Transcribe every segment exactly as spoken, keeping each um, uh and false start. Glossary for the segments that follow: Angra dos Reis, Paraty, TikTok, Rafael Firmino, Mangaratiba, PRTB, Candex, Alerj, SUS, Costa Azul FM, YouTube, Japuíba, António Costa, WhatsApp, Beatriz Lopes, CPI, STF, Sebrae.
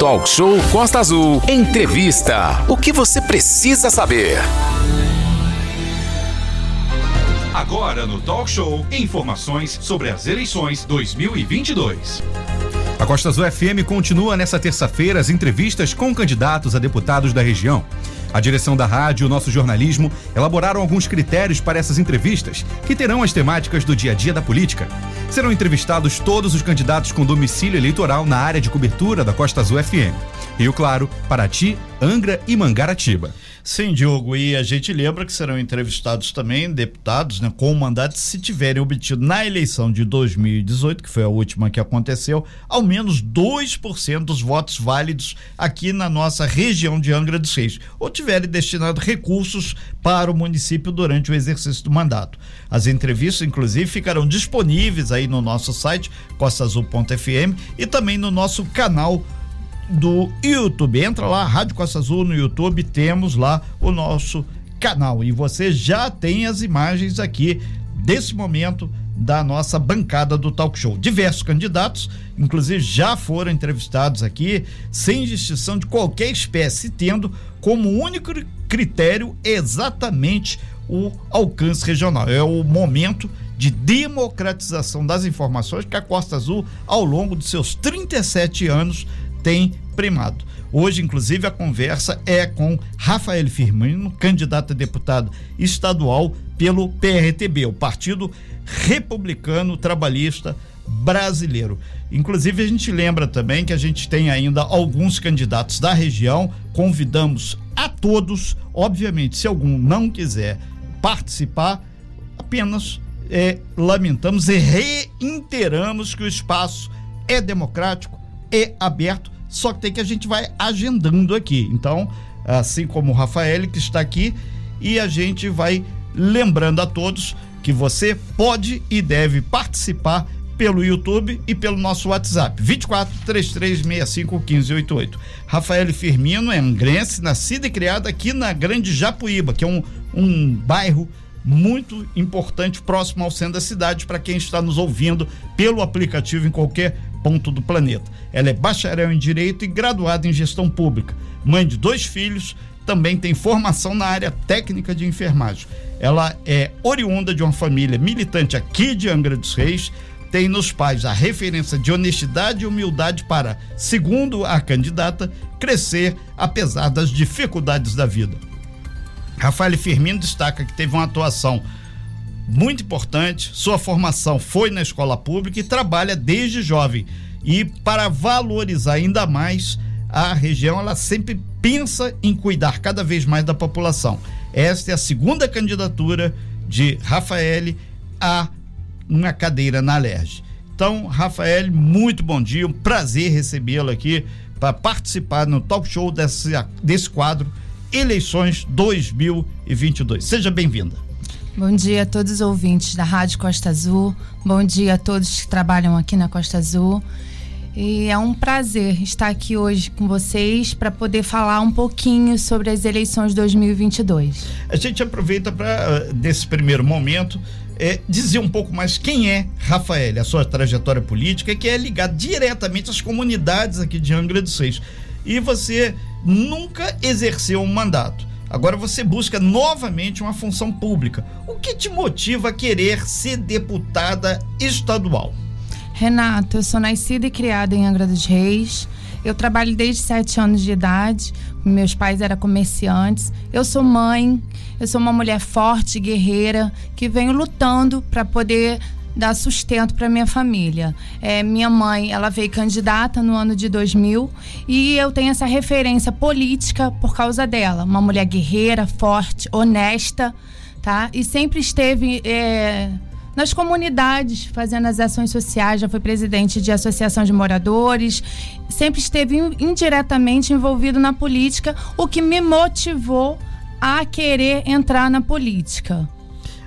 Talk Show Costa Azul. Entrevista. O que você precisa saber? Agora no Talk Show, informações sobre as eleições dois mil e vinte e dois. A Costa Azul F M continua nesta terça-feira as entrevistas com candidatos a deputados da região. A direção da rádio e o nosso jornalismo elaboraram alguns critérios para essas entrevistas, que terão as temáticas do dia a dia da política. Serão entrevistados todos os candidatos com domicílio eleitoral na área de cobertura da Costa Azul F M. Rio Claro, Paraty, Angra e Mangaratiba. Sim, Diogo, e a gente lembra que serão entrevistados também deputados, né, com o mandato, se tiverem obtido na eleição de dois mil e dezoito, que foi a última que aconteceu, ao menos dois por cento dos votos válidos aqui na nossa região de Angra dos Reis, ou tiverem destinado recursos para o município durante o exercício do mandato. As entrevistas, inclusive, ficarão disponíveis aí no nosso site, costa azul ponto f m, e também no nosso canal do YouTube. Entra lá, Rádio Costa Azul no YouTube, temos lá o nosso canal e você já tem as imagens aqui desse momento da nossa bancada do Talk Show. Diversos candidatos, inclusive, já foram entrevistados aqui, sem distinção de qualquer espécie, tendo como único critério exatamente o alcance regional. É o momento de democratização das informações que a Costa Azul, ao longo de seus trinta e sete anos, tem primado. Hoje, inclusive, a conversa é com Rafael Firmino, candidato a deputado estadual pelo P R T B, o Partido Republicano Trabalhista Brasileiro. Inclusive, a gente lembra também que a gente tem ainda alguns candidatos da região. Convidamos a todos, obviamente, se algum não quiser participar, apenas é, lamentamos e reiteramos que o espaço é democrático, é aberto, só que tem que a gente vai agendando aqui. Então, assim como o Rafael, que está aqui, e a gente vai lembrando a todos que você pode e deve participar pelo YouTube e pelo nosso WhatsApp, vinte e quatro, trinta e três, sessenta e cinco, quinze oitenta e oito. Rafael Firmino é angrense, nascido e criado aqui na Grande Japuíba, que é um, um bairro muito importante, próximo ao centro da cidade, para quem está nos ouvindo pelo aplicativo em qualquer ponto do planeta. Ela é bacharel em Direito e graduada em Gestão Pública. Mãe de dois filhos, também tem formação na área técnica de enfermagem. Ela é oriunda de uma família militante aqui de Angra dos Reis, tem nos pais a referência de honestidade e humildade para, segundo a candidata, crescer apesar das dificuldades da vida. Rafael Firmino destaca que teve uma atuação muito importante, sua formação foi na escola pública e trabalha desde jovem. E para valorizar ainda mais a região, ela sempre pensa em cuidar cada vez mais da população. Esta é a segunda candidatura de Rafael a uma cadeira na Alerj. Então, Rafael, muito bom dia, um prazer recebê-lo aqui para participar no Talk Show desse, desse quadro Eleições dois mil e vinte e dois. Seja bem-vinda. Bom dia a todos os ouvintes da Rádio Costa Azul, bom dia a todos que trabalham aqui na Costa Azul, e é um prazer estar aqui hoje com vocês para poder falar um pouquinho sobre as eleições dois mil e vinte e dois. A gente aproveita para, nesse primeiro momento, é, dizer um pouco mais quem é Rafael, a sua trajetória política, que é ligada diretamente às comunidades aqui de Angra dos Reis, e você nunca exerceu um mandato. Agora você busca novamente uma função pública. O que te motiva a querer ser deputada estadual? Renato, eu sou nascida e criada em Angra dos Reis. Eu trabalho desde sete anos de idade. Meus pais eram comerciantes. Eu sou mãe. Eu sou uma mulher forte, guerreira, que venho lutando para poder dar sustento para minha família. É, minha mãe, ela veio candidata no ano de dois mil e eu tenho essa referência política por causa dela. Uma mulher guerreira, forte, honesta, tá? E sempre esteve é, nas comunidades, fazendo as ações sociais, já foi presidente de associação de moradores, sempre esteve indiretamente envolvido na política, o que me motivou a querer entrar na política.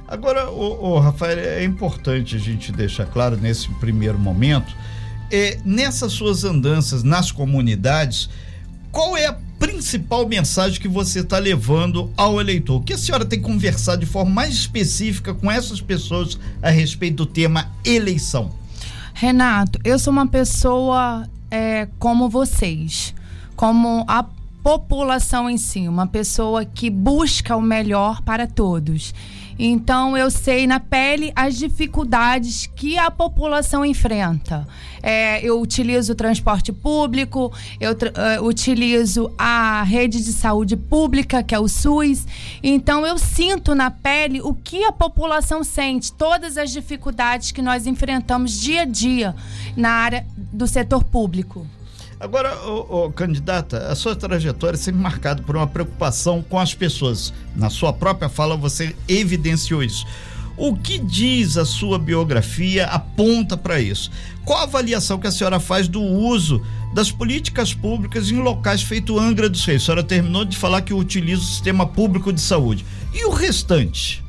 Agora, o, o Rafael, é importante a gente deixar claro nesse primeiro momento, é, nessas suas andanças nas comunidades, qual é a principal mensagem que você está levando ao eleitor? O que a senhora tem conversado de forma mais específica com essas pessoas a respeito do tema eleição? Renato, eu sou uma pessoa é, como vocês. como a população em si, uma pessoa que busca o melhor para todos. Então, eu sei na pele as dificuldades que a população enfrenta. É, eu utilizo o transporte público, eu uh, utilizo a rede de saúde pública, que é o SUS. Então, eu sinto na pele o que a população sente, todas as dificuldades que nós enfrentamos dia a dia na área do setor público. Agora, ô, ô, candidata, a sua trajetória é sempre marcada por uma preocupação com as pessoas. Na sua própria fala, você evidenciou isso. O que diz a sua biografia aponta para isso? Qual a avaliação que a senhora faz do uso das políticas públicas em locais feito Angra dos Reis? A senhora terminou de falar que utiliza o sistema público de saúde. E o restante?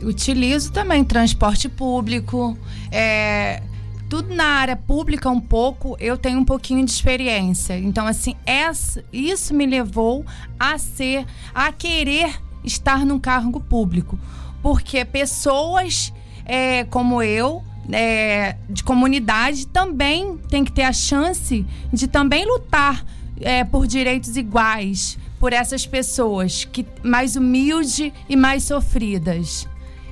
Eu utilizo também transporte público, é... tudo na área pública um pouco, eu tenho um pouquinho de experiência. Então, assim, essa, isso me levou a ser, a querer estar num cargo público. Porque pessoas é, como eu, é, de comunidade, também tem que ter a chance de também lutar é, por direitos iguais, por essas pessoas que, mais humildes e mais sofridas.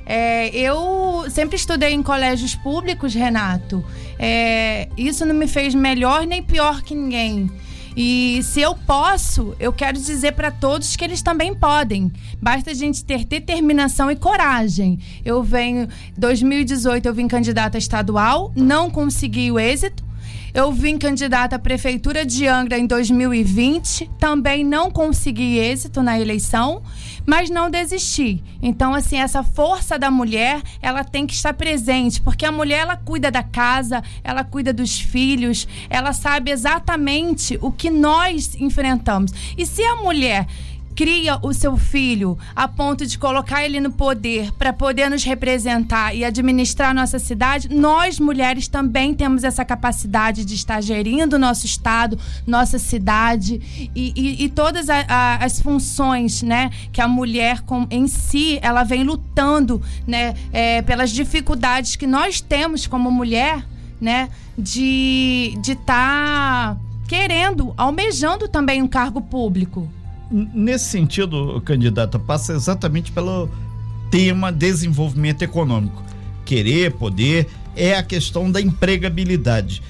É, eu sempre estudei em colégios públicos, Renato. É, isso não me fez melhor nem pior que ninguém. E se eu posso, eu quero dizer para todos que eles também podem. Basta a gente ter determinação e coragem. Eu venho... dois mil e dezoito eu vim candidata estadual, não consegui o êxito. Eu vim candidata à Prefeitura de Angra em dois mil e vinte, também não consegui êxito na eleição, mas não desisti. Então, assim, essa força da mulher, ela tem que estar presente, porque a mulher, ela cuida da casa, ela cuida dos filhos, ela sabe exatamente o que nós enfrentamos. E se a mulher cria o seu filho a ponto de colocar ele no poder para poder nos representar e administrar a nossa cidade, nós mulheres também temos essa capacidade de estar gerindo nosso estado, nossa cidade e, e, e todas a, a, as funções, né, que a mulher com, em si, ela vem lutando, né, é, pelas dificuldades que nós temos como mulher, né, de estar tá querendo, almejando também um cargo público. Nesse sentido, candidata, passa exatamente pelo tema desenvolvimento econômico. Querer, poder, é a questão da empregabilidade.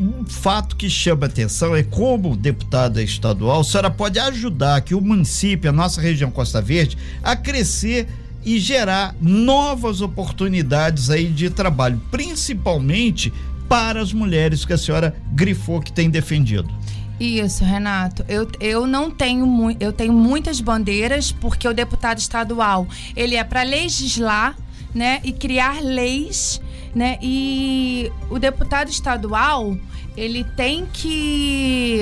Um fato que chama atenção é como deputada estadual, a senhora pode ajudar que o município, a nossa região Costa Verde, a crescer e gerar novas oportunidades aí de trabalho, principalmente para as mulheres que a senhora grifou que tem defendido. Isso, Renato. Eu, eu não tenho muito, eu tenho muitas bandeiras, porque o deputado estadual, ele é para legislar, né, e criar leis, né? E o deputado estadual, ele tem que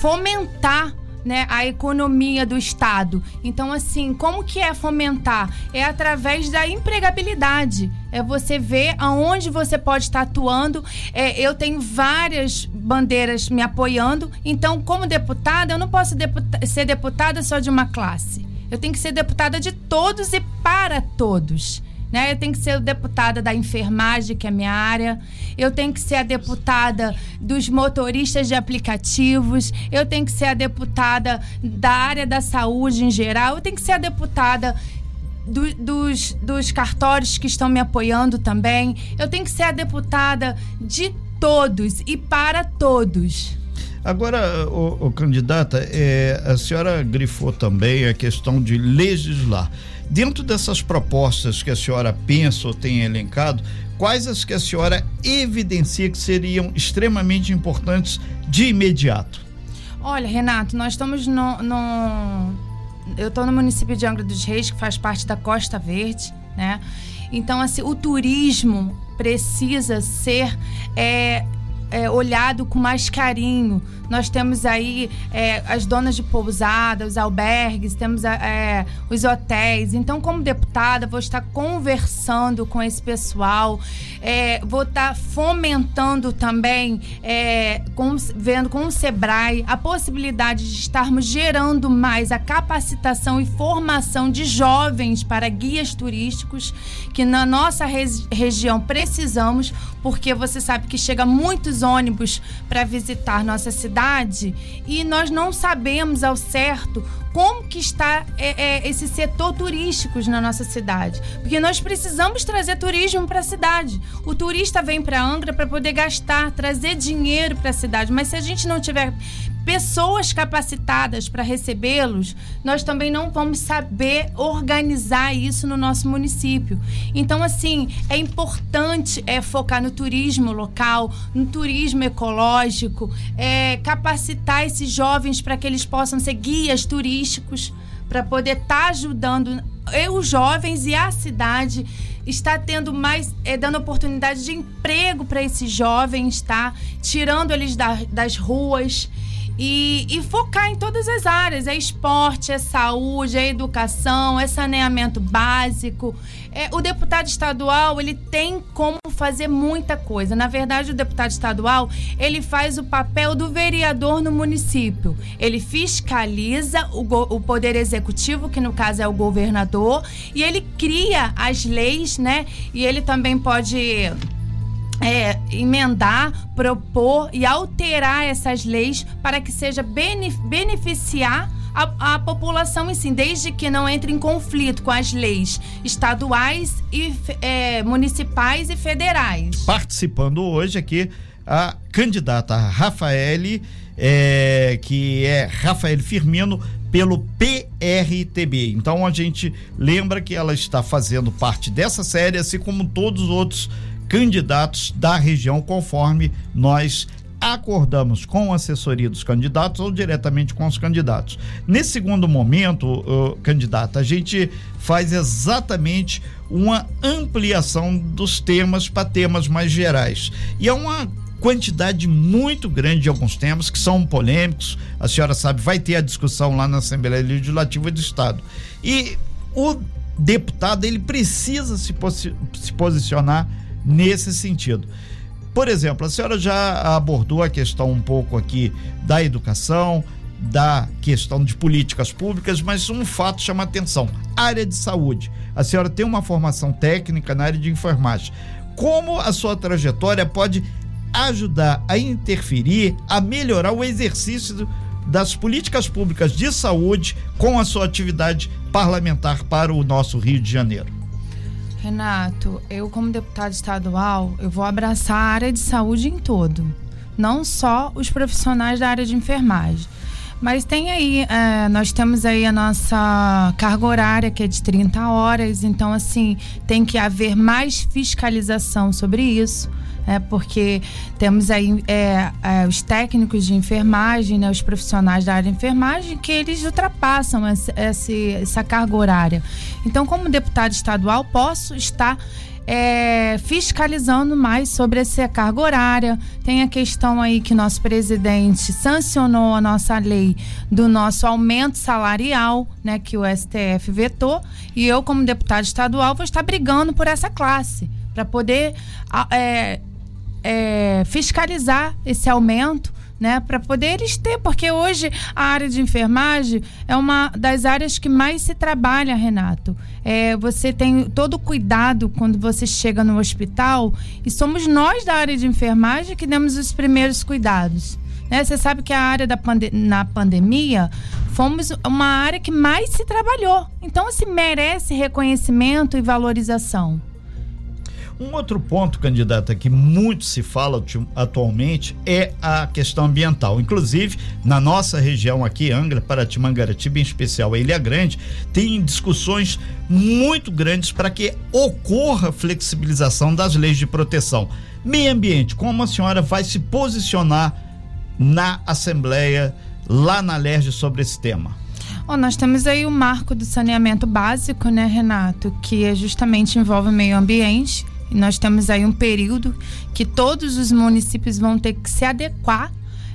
fomentar, né, a economia do estado. Então, assim, como que é fomentar? É através da empregabilidade. É você ver aonde você pode estar atuando. É, eu tenho várias bandeiras me apoiando. Então, como deputada, eu não posso deputa- ser deputada só de uma classe. Eu tenho que ser deputada de todos e para todos. Né? Eu tenho que ser deputada da enfermagem, que é minha área. Eu tenho que ser a deputada dos motoristas de aplicativos. Eu tenho que ser a deputada da área da saúde em geral. Eu tenho que ser a deputada do, dos, dos cartórios que estão me apoiando também. Eu tenho que ser a deputada de todos e para todos. Agora, o, o candidata, é, a senhora grifou também a questão de legislar. Dentro dessas propostas que a senhora pensa ou tem elencado, quais as que a senhora evidencia que seriam extremamente importantes de imediato? Olha, Renato, nós estamos no... no... eu estou no município de Angra dos Reis, que faz parte da Costa Verde, né? Então, assim, o turismo precisa ser... É... É, olhado com mais carinho. Nós temos aí é, as donas de pousada, os albergues, temos é, os hotéis. Então, como deputada, vou estar conversando com esse pessoal, é, vou estar fomentando também, é, com, vendo com o Sebrae, a possibilidade de estarmos gerando mais a capacitação e formação de jovens para guias turísticos, que na nossa res, região precisamos, porque você sabe que chega muitos ônibus para visitar nossa cidade e nós não sabemos ao certo como que está é, é, esse setor turístico na nossa cidade. Porque nós precisamos trazer turismo para a cidade. O turista vem para Angra para poder gastar, trazer dinheiro para a cidade. Mas se a gente não tiver pessoas capacitadas para recebê-los, nós também não vamos saber organizar isso no nosso município. Então, assim, é importante é, focar no turismo local, no turismo ecológico, é, capacitar esses jovens para que eles possam ser guias turísticos, para poder estar tá ajudando os jovens e a cidade está tendo mais, é, dando oportunidade de emprego para esses jovens, tá? Tirando eles da, das ruas e, e focar em todas as áreas, é esporte, é saúde, é educação, é saneamento básico. É, o deputado estadual, ele tem como fazer muita coisa. Na verdade, o deputado estadual, ele faz o papel do vereador no município. Ele fiscaliza o, go- o poder executivo, que no caso é o governador, e ele cria as leis, né? E ele também pode é, emendar, propor e alterar essas leis para que seja benef- beneficiar A, a população em si, desde que não entre em conflito com as leis estaduais, e, é, municipais e federais. Participando hoje aqui a candidata Rafael, é, que é Rafael Firmino, pelo P R T B. Então a gente lembra que ela está fazendo parte dessa série, assim como todos os outros candidatos da região, conforme nós acordamos com a assessoria dos candidatos ou diretamente com os candidatos. Nesse segundo momento, uh, candidata, a gente faz exatamente uma ampliação dos temas para temas mais gerais. E é uma quantidade muito grande de alguns temas que são polêmicos. A senhora sabe, vai ter a discussão lá na Assembleia Legislativa do Estado. E o deputado, ele precisa se, posi- se posicionar nesse sentido. Por exemplo, a senhora já abordou a questão um pouco aqui da educação, da questão de políticas públicas, mas um fato chama a atenção: área de saúde. A senhora tem uma formação técnica na área de enfermagem. Como a sua trajetória pode ajudar a interferir, a melhorar o exercício das políticas públicas de saúde com a sua atividade parlamentar para o nosso Rio de Janeiro? Renato, eu como deputado estadual, eu vou abraçar a área de saúde em todo, não só os profissionais da área de enfermagem. Mas tem aí, é, nós temos aí a nossa carga horária, que é de trinta horas, então assim, tem que haver mais fiscalização sobre isso. É porque temos aí é, é, os técnicos de enfermagem, né, os profissionais da área de enfermagem, que eles ultrapassam essa, essa, essa carga horária. Então, como deputado estadual, posso estar é, fiscalizando mais sobre essa carga horária. Tem a questão aí que nosso presidente sancionou a nossa lei do nosso aumento salarial, né, que o S T F vetou, e eu, como deputado estadual, vou estar brigando por essa classe, para poder é, É, fiscalizar esse aumento, né, para poder eles ter, porque hoje a área de enfermagem é uma das áreas que mais se trabalha, Renato. É, você tem todo o cuidado quando você chega no hospital, e somos nós da área de enfermagem que demos os primeiros cuidados, né? Você sabe que a área da pande- na pandemia fomos uma área que mais se trabalhou, então se merece reconhecimento e valorização. Um outro ponto, candidata, que muito se fala atualmente é a questão ambiental. Inclusive, na nossa região aqui, Angra, Paraty, Mangaratiba, em especial a Ilha Grande, tem discussões muito grandes para que ocorra flexibilização das leis de proteção. Meio ambiente, como a senhora vai se posicionar na Assembleia, lá na Alerj, sobre esse tema? Oh, nós temos aí o marco do saneamento básico, né, Renato, que é justamente envolve o meio ambiente. Nós temos aí um período que todos os municípios vão ter que se adequar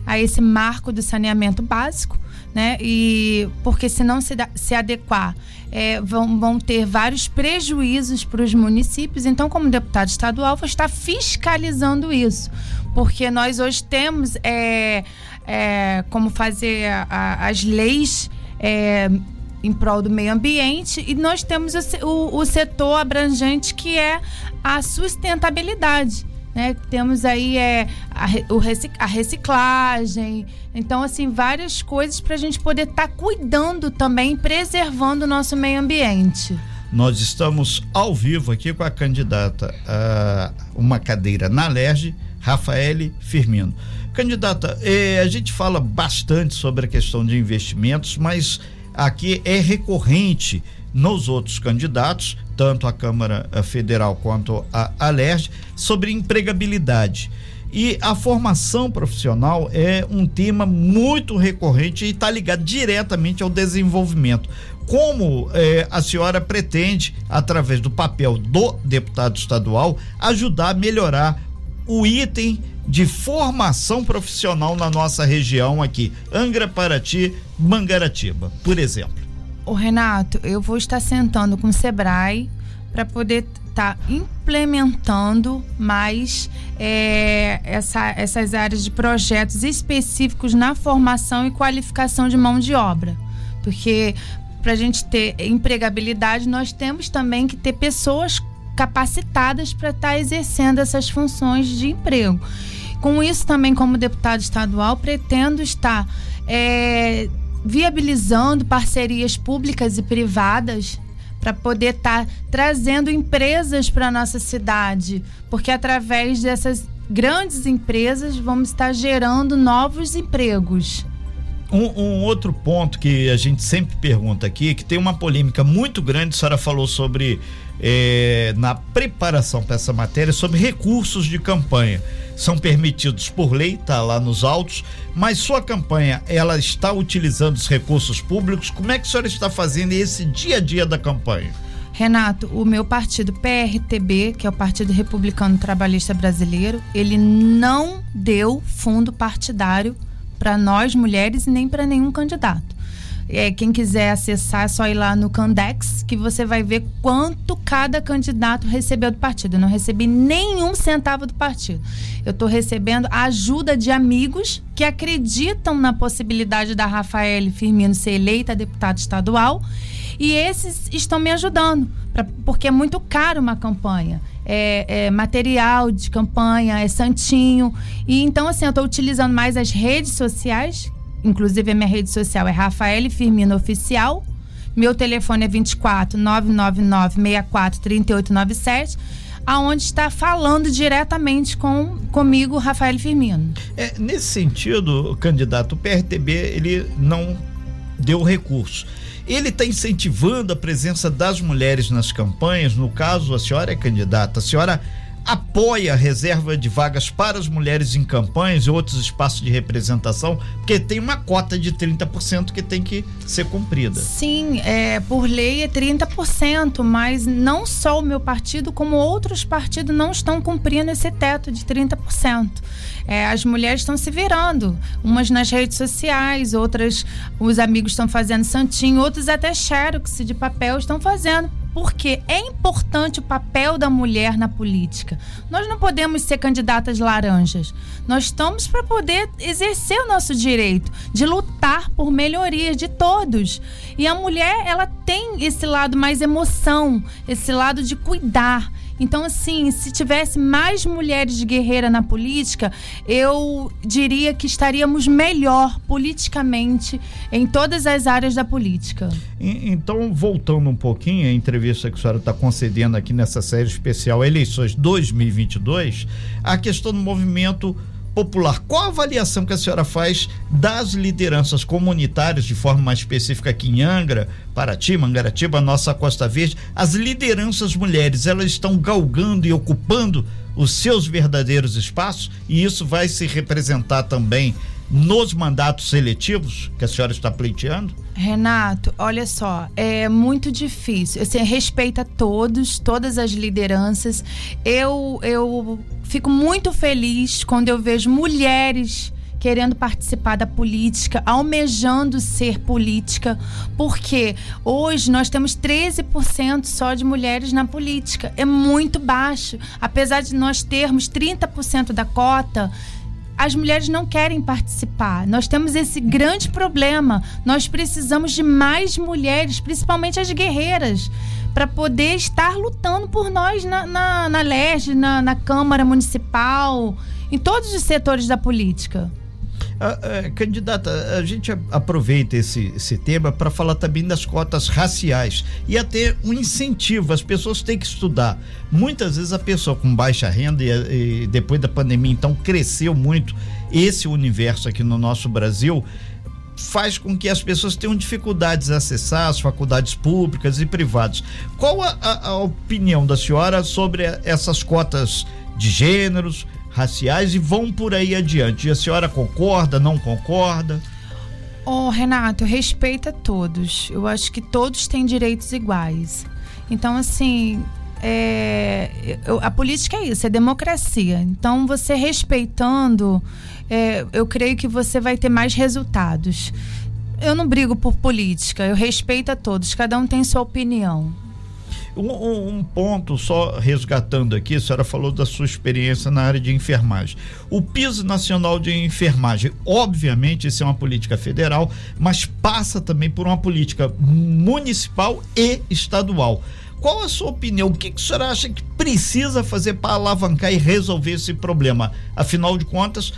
a esse marco do saneamento básico, né? E porque se não se, da, se adequar, é, vão, vão ter vários prejuízos para os municípios. Então, como deputado estadual, vou estar fiscalizando isso, porque nós hoje temos é, é, como fazer a, a, as leis é, em prol do meio ambiente, e nós temos o, o, o setor abrangente, que é a sustentabilidade. né? Temos aí é, a, o recic- a reciclagem. Então, assim, várias coisas para a gente poder estar tá cuidando também, preservando o nosso meio ambiente. Nós estamos ao vivo aqui com a candidata a uma cadeira na Alerj, Rafael Firmino. Candidata, eh, a gente fala bastante sobre a questão de investimentos, mas aqui é recorrente nos outros candidatos, tanto a Câmara Federal quanto a Alerj, sobre empregabilidade. E a formação profissional é um tema muito recorrente e está ligado diretamente ao desenvolvimento. Como eh, a senhora pretende, através do papel do deputado estadual, ajudar a melhorar o item de formação profissional na nossa região aqui, Angra, Paraty, Mangaratiba, por exemplo? Ô Renato, eu vou estar sentando com o Sebrae para poder estar tá implementando mais é, essa, essas áreas de projetos específicos na formação e qualificação de mão de obra, porque para a gente ter empregabilidade, nós temos também que ter pessoas capacitadas para estar tá exercendo essas funções de emprego. Com isso também, como deputado estadual, pretendo estar é, viabilizando parcerias públicas e privadas para poder estar tá trazendo empresas para a nossa cidade, porque através dessas grandes empresas vamos estar tá gerando novos empregos. Um, um outro ponto que a gente sempre pergunta aqui, que tem uma polêmica muito grande, a senhora falou sobre, eh, na preparação para essa matéria, sobre recursos de campanha. São permitidos por lei, está lá nos autos, mas sua campanha, ela está utilizando os recursos públicos? Como é que a senhora está fazendo esse dia a dia da campanha? Renato, o meu partido P R T B, que é o Partido Republicano Trabalhista Brasileiro, ele não deu fundo partidário para nós mulheres e nem para nenhum candidato. É, quem quiser acessar é só ir lá no Candex, que você vai ver quanto cada candidato recebeu do partido. Eu não recebi nenhum centavo do partido. Eu estou recebendo a ajuda de amigos que acreditam na possibilidade da Rafael Firmino ser eleita deputada estadual, e esses estão me ajudando, pra, porque é muito caro uma campanha. É, é material de campanha, é santinho, e então assim, eu estou utilizando mais as redes sociais, inclusive a minha rede social é Rafael Firmino Oficial, meu telefone é vinte e quatro, nove nove nove, seis quatro, três oito nove sete, aonde está falando diretamente com, comigo, Rafael Firmino. É, nesse sentido, candidato, o P R T B, ele não deu recurso. Ele está incentivando a presença das mulheres nas campanhas. No caso, a senhora é candidata, a senhora apoia a reserva de vagas para as mulheres em campanhas e outros espaços de representação, porque tem uma cota de trinta por cento que tem que ser cumprida. Sim, é, por lei é trinta por cento, mas não só o meu partido, como outros partidos não estão cumprindo esse teto de trinta por cento. É, as mulheres estão se virando, umas nas redes sociais, outras os amigos estão fazendo santinho, outros até xerox de papel estão fazendo. Porque é importante o papel da mulher na política. Nós não podemos ser candidatas laranjas. Nós estamos para poder exercer o nosso direito de lutar por melhorias de todos. E a mulher, ela tem esse lado mais emoção, esse lado de cuidar. Então, assim, se tivesse mais mulheres guerreiras na política, eu diria que estaríamos melhor politicamente em todas as áreas da política. Então, voltando um pouquinho à entrevista que a senhora está concedendo aqui nessa série especial Eleições dois mil e vinte e dois, a questão do movimento popular. Qual a avaliação que a senhora faz das lideranças comunitárias, de forma mais específica aqui em Angra, Paraty, Mangaratiba, nossa Costa Verde? As lideranças mulheres, elas estão galgando e ocupando os seus verdadeiros espaços, e isso vai se representar também nos mandatos seletivos que a senhora está pleiteando? Renato, olha só, é muito difícil. Assim, respeita todos, todas as lideranças. Eu, eu fico muito feliz quando eu vejo mulheres querendo participar da política, almejando ser política, porque hoje nós temos treze por cento só de mulheres na política. É muito baixo. Apesar de nós termos trinta por cento da cota, as mulheres não querem participar. Nós temos esse grande problema. Nós precisamos de mais mulheres, principalmente as guerreiras, para poder estar lutando por nós na, na, na Alerj, na, na Câmara Municipal, em todos os setores da política. A, a, candidata, a gente aproveita esse, esse tema para falar também das cotas raciais e até um incentivo, as pessoas têm que estudar. Muitas vezes a pessoa com baixa renda e, e depois da pandemia, então cresceu muito esse universo aqui no nosso Brasil, faz com que as pessoas tenham dificuldades em acessar as faculdades públicas e privadas. Qual a, a, a opinião da senhora sobre essas cotas de gêneros raciais e vão por aí adiante? E a senhora concorda, não concorda? Oh, Renato, respeita todos. Eu acho que todos têm direitos iguais. Então, assim, é, eu, a política é isso, é democracia. Então, você respeitando, é, eu creio que você vai ter mais resultados. Eu não brigo por política, eu respeito a todos, cada um tem sua opinião. Um, um, um ponto só resgatando aqui, a senhora falou da sua experiência na área de enfermagem. O piso nacional de enfermagem, obviamente, isso é uma política federal, mas passa também por uma política municipal e estadual. Qual a sua opinião? O que, que a senhora acha que precisa fazer para alavancar e resolver esse problema? Afinal de contas,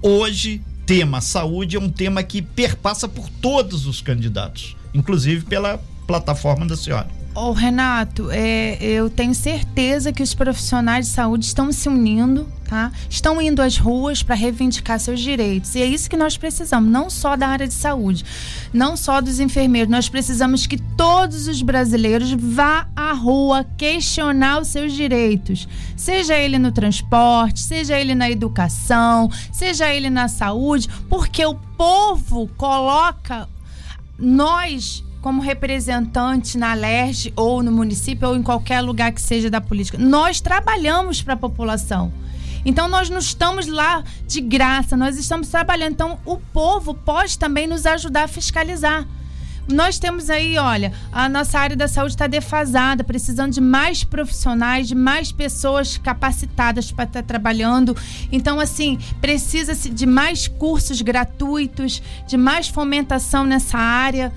hoje, tema saúde é um tema que perpassa por todos os candidatos, inclusive pela plataforma da senhora. Oh, Renato, é, eu tenho certeza que os profissionais de saúde estão se unindo, tá? Estão indo às ruas para reivindicar seus direitos. E é isso que nós precisamos, não só da área de saúde, não só dos enfermeiros. Nós precisamos que todos os brasileiros vá à rua questionar os seus direitos. Seja ele no transporte, seja ele na educação, seja ele na saúde, porque o povo coloca nós como representante na Alerj ou no município ou em qualquer lugar que seja da política. Nós trabalhamos para a população. Então, nós não estamos lá de graça, nós estamos trabalhando. Então, o povo pode também nos ajudar a fiscalizar. Nós temos aí, olha, a nossa área da saúde está defasada, precisando de mais profissionais, de mais pessoas capacitadas para estar trabalhando. Então, assim, precisa-se de mais cursos gratuitos, de mais fomentação nessa área.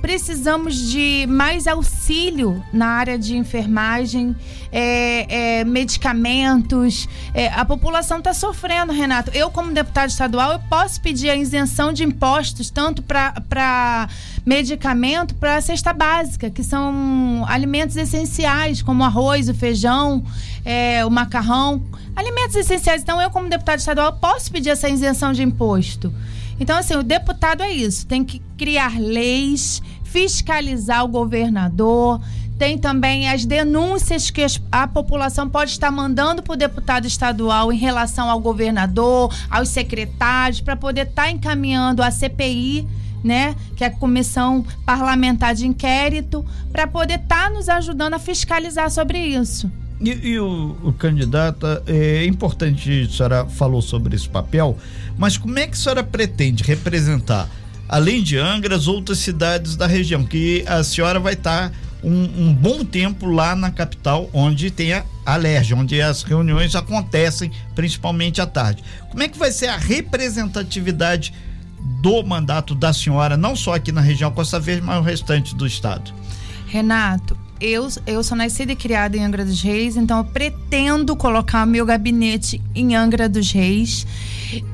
Precisamos de mais auxílio na área de enfermagem, é, é, medicamentos. É, a população está sofrendo, Renato. Eu, como deputado estadual, eu posso pedir a isenção de impostos, tanto para medicamento, para a cesta básica, que são alimentos essenciais, como o arroz, o feijão, é, o macarrão. Alimentos essenciais. Então, eu, como deputado estadual, posso pedir essa isenção de imposto. Então, assim, o deputado é isso, tem que criar leis, fiscalizar o governador, tem também as denúncias que a população pode estar mandando para o deputado estadual em relação ao governador, aos secretários, para poder estar encaminhando a C P I, né, que é a Comissão Parlamentar de Inquérito, para poder estar nos ajudando a fiscalizar sobre isso. E, e o, o candidato, é importante, a senhora falou sobre esse papel, mas como é que a senhora pretende representar, além de Angra, as outras cidades da região? Que a senhora vai estar um, um bom tempo lá na capital, onde tem a Alerj, onde as reuniões acontecem, principalmente à tarde. Como é que vai ser a representatividade do mandato da senhora, não só aqui na região Costa Verde, mas no restante do estado? Renato, Eu, eu sou nascida e criada em Angra dos Reis, então eu pretendo colocar meu gabinete em Angra dos Reis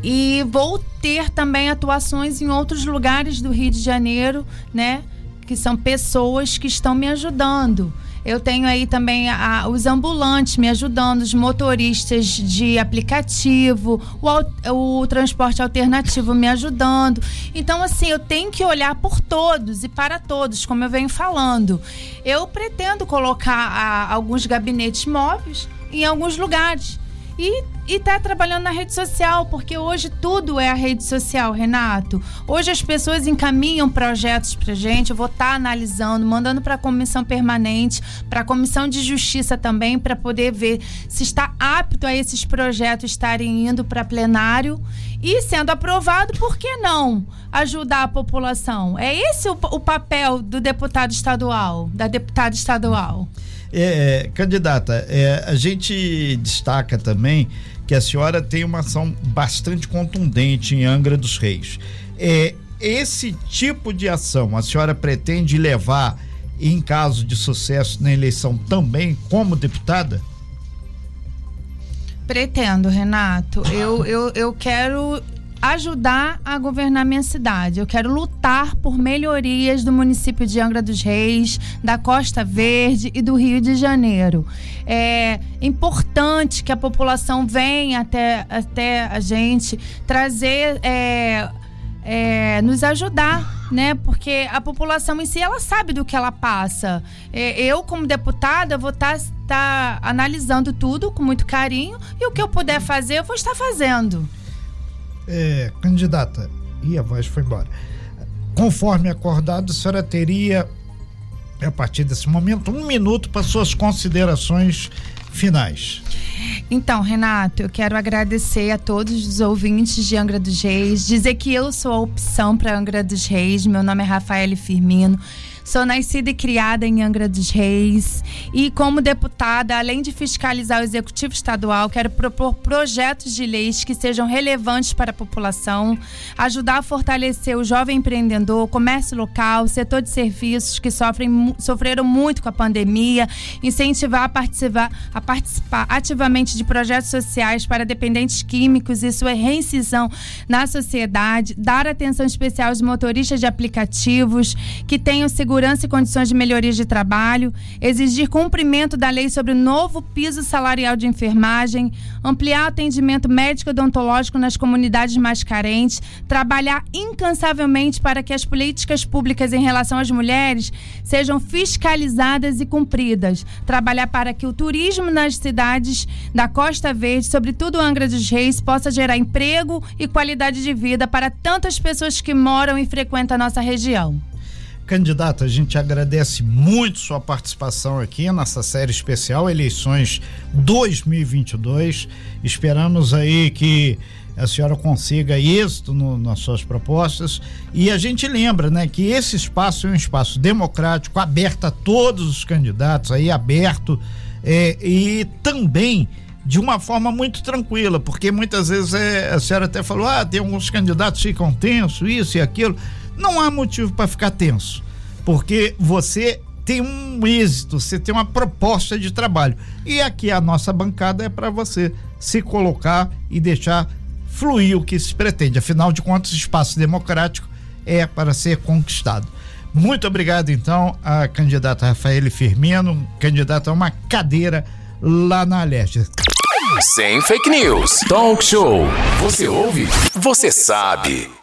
e vou ter também atuações em outros lugares do Rio de Janeiro, né? Que são pessoas que estão me ajudando. Eu tenho aí também a, os ambulantes me ajudando, os motoristas de aplicativo, o, o transporte alternativo me ajudando. Então, assim, eu tenho que olhar por todos e para todos, como eu venho falando. Eu pretendo colocar a, alguns gabinetes móveis em alguns lugares e estar trabalhando na rede social, porque hoje tudo é a rede social, Renato. Hoje as pessoas encaminham projetos pra gente, eu vou estar analisando, mandando para a comissão permanente, para a comissão de justiça também, para poder ver se está apto a esses projetos estarem indo para plenário e sendo aprovado, por que não ajudar a população? É esse o, o papel do deputado estadual, da deputada estadual. É, candidata, é, a gente destaca também que a senhora tem uma ação bastante contundente em Angra dos Reis. É, esse tipo de ação a senhora pretende levar e em caso de sucesso na eleição também como deputada? Pretendo, Renato. Eu, eu, eu quero ajudar a governar minha cidade. Eu quero lutar por melhorias do município de Angra dos Reis, da Costa Verde e do Rio de Janeiro. É importante que a população venha até, até a gente trazer, é, é, nos ajudar, né? Porque a população em si, ela sabe do que ela passa. É, eu, como deputada, vou estar tá, tá analisando tudo com muito carinho, e o que eu puder fazer, eu vou estar fazendo. É, candidata, e a voz foi embora. Conforme acordado, a senhora teria, a partir desse momento, um minuto para suas considerações finais. Então, Renato, eu quero agradecer a todos os ouvintes de Angra dos Reis, dizer que eu sou a opção para Angra dos Reis. Meu nome é Rafael Firmino, sou nascida e criada em Angra dos Reis, e como deputada, além de fiscalizar o Executivo Estadual, quero propor projetos de leis que sejam relevantes para a população, ajudar a fortalecer o jovem empreendedor, o comércio local, o setor de serviços que sofrem, sofreram muito com a pandemia, incentivar a participar, a participar ativamente de projetos sociais para dependentes químicos e sua reincisão na sociedade, dar atenção especial aos motoristas de aplicativos que tenham segurança segurança e condições de melhorias de trabalho, exigir cumprimento da lei sobre o novo piso salarial de enfermagem, ampliar o atendimento médico-odontológico nas comunidades mais carentes, trabalhar incansavelmente para que as políticas públicas em relação às mulheres sejam fiscalizadas e cumpridas, trabalhar para que o turismo nas cidades da Costa Verde, sobretudo Angra dos Reis, possa gerar emprego e qualidade de vida para tantas pessoas que moram e frequentam a nossa região. Candidata, a gente agradece muito sua participação aqui nessa série especial Eleições dois mil e vinte e dois. Esperamos aí que a senhora consiga êxito no, nas suas propostas, e a gente lembra, né, que esse espaço é um espaço democrático, aberto a todos os candidatos, aí aberto é, e também de uma forma muito tranquila, porque muitas vezes é, a senhora até falou, ah, tem alguns candidatos que ficam tenso, isso e aquilo. Não há motivo para ficar tenso, porque você tem um êxito, você tem uma proposta de trabalho. E aqui a nossa bancada é para você se colocar e deixar fluir o que se pretende. Afinal de contas, o espaço democrático é para ser conquistado. Muito obrigado, então, à candidata Rafael Firmino, candidata a uma cadeira lá na Alerj. Sem fake news. Talk show. Você ouve? Você sabe.